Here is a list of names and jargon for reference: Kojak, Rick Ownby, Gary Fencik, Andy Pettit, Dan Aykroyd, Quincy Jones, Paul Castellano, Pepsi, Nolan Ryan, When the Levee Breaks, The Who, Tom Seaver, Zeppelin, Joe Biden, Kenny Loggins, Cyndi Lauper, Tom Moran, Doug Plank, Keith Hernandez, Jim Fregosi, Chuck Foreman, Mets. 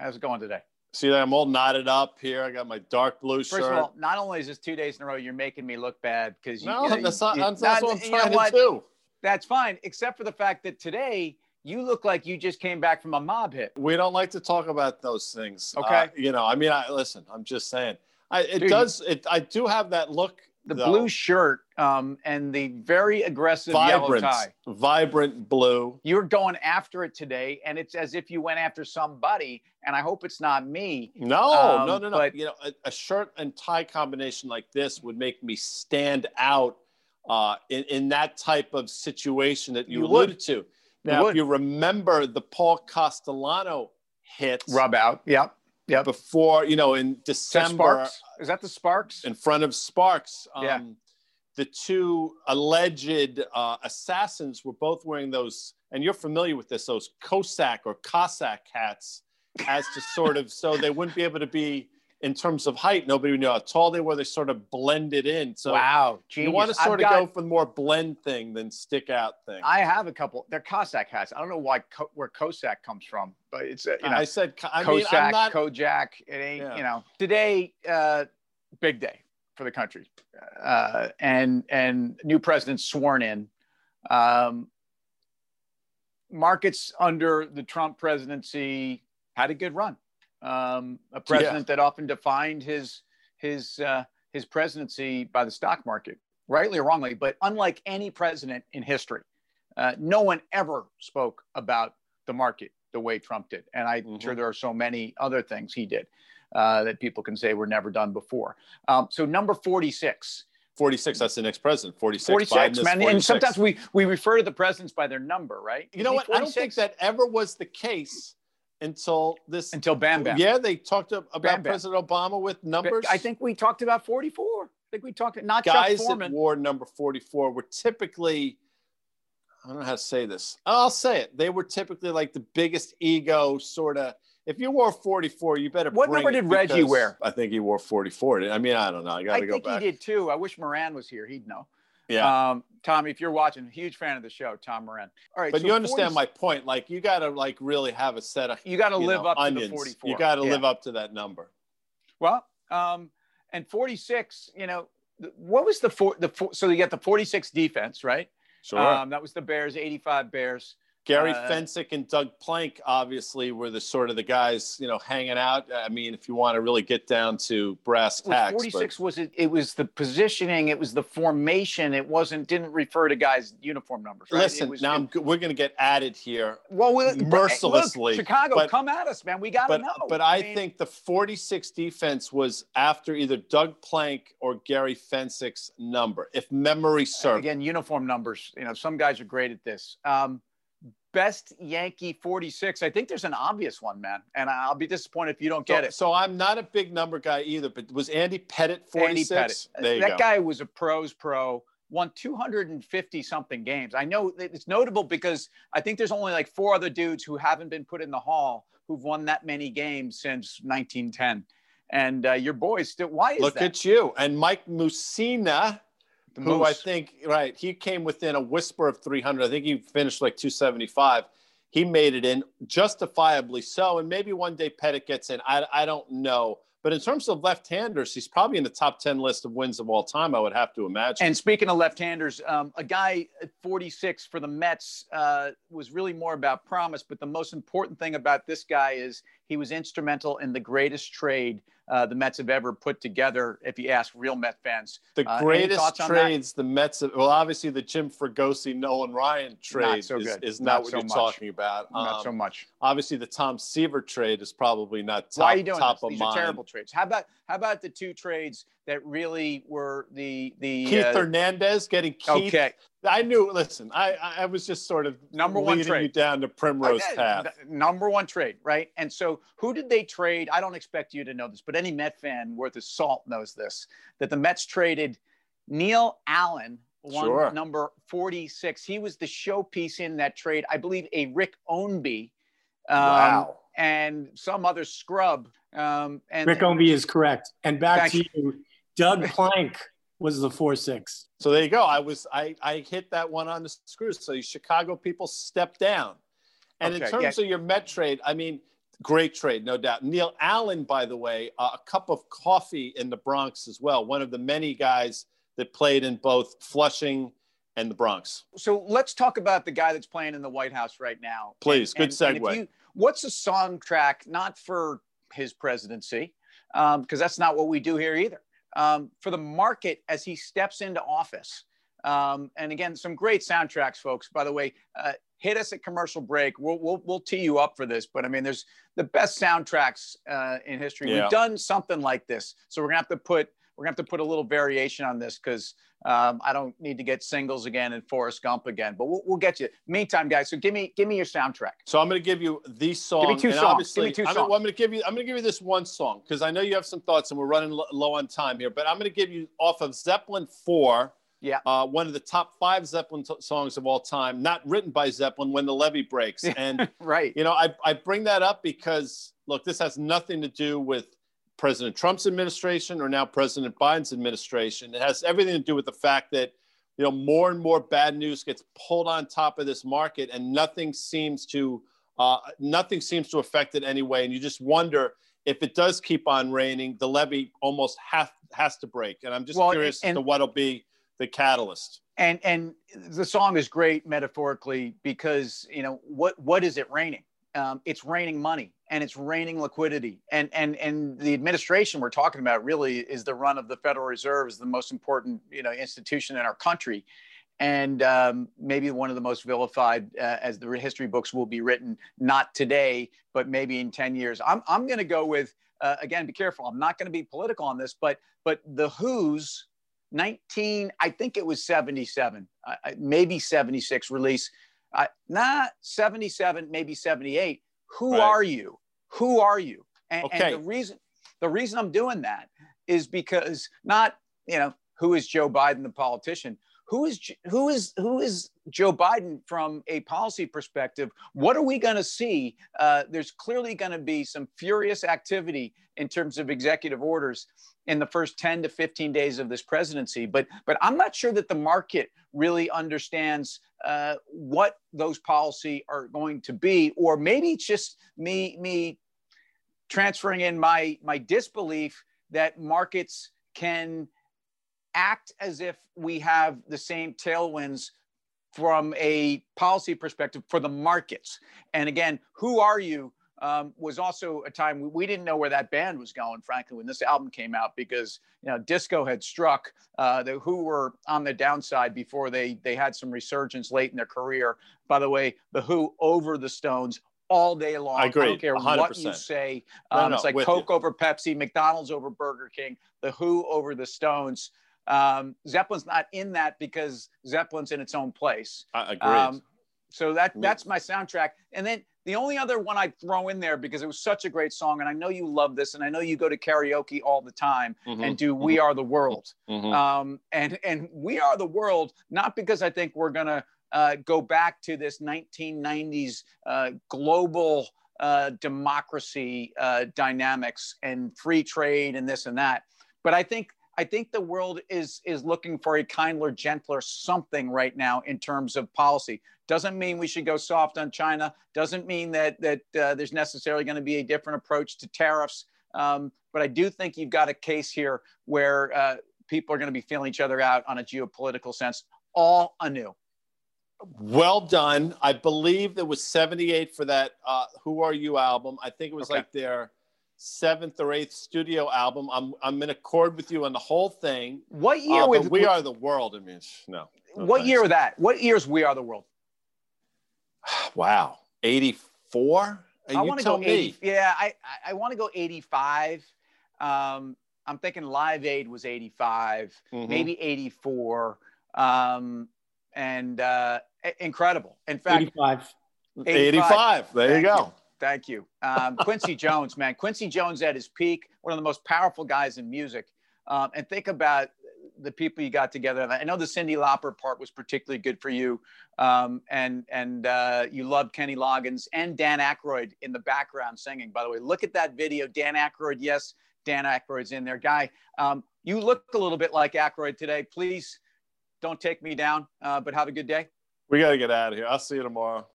How's it going today? See that I'm all knotted up here. I got my dark blue shirt. First of all, not only is this 2 days in a row, you're making me look bad because you. No, you know, that's not what I'm trying to do. That's fine, except for the fact that today you look like you just came back from a mob hit. We don't like to talk about those things. Okay. You know, I mean, listen. I'm just saying. I do have that look. The blue shirt and the very aggressive yellow tie. Vibrant blue. You're going after it today, and it's as if you went after somebody, and I hope it's not me. No. But, you know, a shirt and tie combination like this would make me stand out in that type of situation that you alluded to. Now, if you remember the Paul Castellano hit. Rub out, yeah. Yeah, before, you know, in December. Is that the Sparks? In front of Sparks. Yeah. The two alleged assassins were both wearing those, and you're familiar with this, those Cossack hats, as to sort of, so they wouldn't be able to be, in terms of height, nobody knew how tall they were. They sort of blended in. So wow, genius. You want to sort of go for the more blend thing than stick out thing. I have a couple. They're Cossack hats. I don't know why where Cossack comes from, but it's you know. I said Cossack, I mean, Kojak. It ain't you know. Today, big day for the country, and new president sworn in. Markets under the Trump presidency had a good run. A president that often defined his presidency by the stock market, rightly or wrongly, but unlike any president in history, no one ever spoke about the market the way Trump did. And I'm sure there are so many other things he did that people can say were never done before. So number 46. 46, that's the next president. 46, Biden, man. 46. And sometimes we refer to the presidents by their number, right? You know what? 46? I don't think that ever was the case. Until Bam Bam. Yeah, they talked about Bam Bam. President Obama with numbers. I think we talked about 44. I think we talked not guys Chuck Foreman. That wore number 44 were typically, I don't know how to say this. I'll say it. They were typically like the biggest ego sort of. If you wore 44, you better. What number did Reggie wear? I think he wore 44. I mean, I don't know. I got to go back. I think he did too. I wish Moran was here. He'd know. Yeah, Tommy, if you're watching, huge fan of the show, Tom Moran. All right, but so you understand my point. Like, you got to like really have a set of you got to live up onions. To the 44. You got to live up to that number. Well, and 46. You know, what was so you got the 46 defense, right? Sure. That was the Bears, 85 Bears. Gary Fencik and Doug Plank obviously were the sort of the guys, you know, hanging out. I mean, if you want to really get down to brass tacks. 46 was it? It was the positioning. It was the formation. It didn't refer to guys' uniform numbers. Right? Listen, we're going to get added here. Well, mercilessly. Look, Chicago, come at us, man. We got to know. But I think the 46 defense was after either Doug Plank or Gary Fencik's number, if memory serves. Again, uniform numbers. You know, some guys are great at this. Best Yankee 46. I think there's an obvious one, man. And I'll be disappointed if you don't get it. So I'm not a big number guy either, but was Andy Pettit 46? Andy Pettit. That guy was a pro's pro, won 250-something games. I know it's notable because I think there's only like four other dudes who haven't been put in the hall who've won that many games since 1910. And your boys still, why is that? Look at you. And Mike Mussina. Who I think, right, he came within a whisper of 300. I think he finished like 275. He made it in, justifiably so. And maybe one day Pettit gets in. I don't know. But in terms of left-handers, he's probably in the top 10 list of wins of all time, I would have to imagine. And speaking of left-handers, a guy at 46 for the Mets was really more about promise. But the most important thing about this guy is he was instrumental in the greatest trade the Mets have ever put together, if you ask real Met fans. The greatest trades the Mets have, well, obviously the Jim Fregosi, Nolan Ryan trade is not what you're talking about. Not so much. Obviously the Tom Seaver trade is probably not top of mind. These are terrible trades. How about the two trades that really were the Keith Hernandez getting Keith. Okay. I knew. Listen, I was just sort of number one leading you down the primrose path. Number one trade, right? And so, who did they trade? I don't expect you to know this, but any Met fan worth his salt knows this: that the Mets traded Neil Allen, number 46. He was the showpiece in that trade, I believe. A Rick Ownby, and some other scrub. And Rick Ownby is correct. And back to you, Doug Plank. Was the 4-6. So there you go. I hit that one on the screws. So you Chicago people step down. And in terms of your Met trade, I mean, Great trade, no doubt. Neil Allen, by the way, a cup of coffee in the Bronx as well. One of the many guys that played in both Flushing and the Bronx. So let's talk about the guy that's playing in the White House right now. Please, good segue. What's a soundtrack, not for his presidency, because that's not what we do here either, for the market as he steps into office? And again, some great soundtracks, folks, by the way. Hit us at commercial break. We'll tee you up for this, but I mean, there's the best soundtracks in history. Yeah. We've done something like this, so we're gonna have to put a little variation on this because I don't need to get Singles again and Forrest Gump again, but we'll get you. Meantime, guys, so give me your soundtrack. So I'm gonna give you the song. Give me two songs. I'm gonna give you this one song because I know you have some thoughts and we're running low on time here, but I'm gonna give you off of Zeppelin 4. Yeah, one of the top 5 Zeppelin songs of all time, not written by Zeppelin, When the Levee Breaks. And, right. You know, I bring that up because, look, this has nothing to do with President Trump's administration or now President Biden's administration. It has everything to do with the fact that, you know, more and more bad news gets pulled on top of this market and nothing seems to affect it anyway. And you just wonder if it does keep on raining, the levee almost has to break. And I'm just curious as to what it'll be. The catalyst. And the song is great metaphorically because, you know, what is it raining? It's raining money and it's raining liquidity. And the administration we're talking about really is the run of the Federal Reserve, is the most important, you know, institution in our country. And maybe one of the most vilified as the history books will be written, not today, but maybe in 10 years. I'm going to go with, again, be careful. I'm not going to be political on this, but The Who's 77, maybe 76 release, not 77, maybe 78. Who right. are you? Who are you? And the reason I'm doing that is because not, you know, who is Joe Biden, the politician? Who is Joe Biden from a policy perspective? What are we going to see? There's clearly going to be some furious activity in terms of executive orders in the first 10 to 15 days of this presidency. But I'm not sure that the market really understands what those policy are going to be, or maybe it's just me transferring in my disbelief that markets can act as if we have the same tailwinds from a policy perspective for the markets. And again, Who Are You was also a time we didn't know where that band was going, frankly, when this album came out, because, you know, disco had struck. The Who were on the downside before they had some resurgence late in their career. By the way, The Who over the Stones all day long. I agree. I don't care 100%. What you say. It's like Coke over Pepsi, McDonald's over Burger King, The Who over the Stones. Zeppelin's not in that because Zeppelin's in its own place. I agree. So that's my soundtrack. And then the only other one I throw in there, because it was such a great song, and I know you love this, and I know you go to karaoke all the time and do We Are the World. Mm-hmm. And We Are the World, not because I think we're going to go back to this 1990s global democracy dynamics and free trade and this and that, but I think the world is looking for a kinder, gentler something right now in terms of policy. Doesn't mean we should go soft on China. Doesn't mean that there's necessarily going to be a different approach to tariffs. But I do think you've got a case here where people are going to be feeling each other out on a geopolitical sense, all anew. Well done. I believe there was 78 for that Who Are You album. I think it was like their 7th or 8th studio album. I'm in accord with you on the whole thing. What year was We Are the World? I mean, no. What year was that? What year's We Are the World? Wow, 84. I want to go 80. Yeah, I want to go 85. I'm thinking Live Aid was 85, maybe 84, and incredible. In fact, 85. There you go. Thank you. Quincy Jones, man. Quincy Jones at his peak, one of the most powerful guys in music. And think about the people you got together. I know the Cyndi Lauper part was particularly good for you. And you loved Kenny Loggins and Dan Aykroyd in the background singing. By the way, look at that video. Dan Aykroyd, yes, Dan Aykroyd's in there. Guy, you look a little bit like Aykroyd today. Please don't take me down, but have a good day. We got to get out of here. I'll see you tomorrow.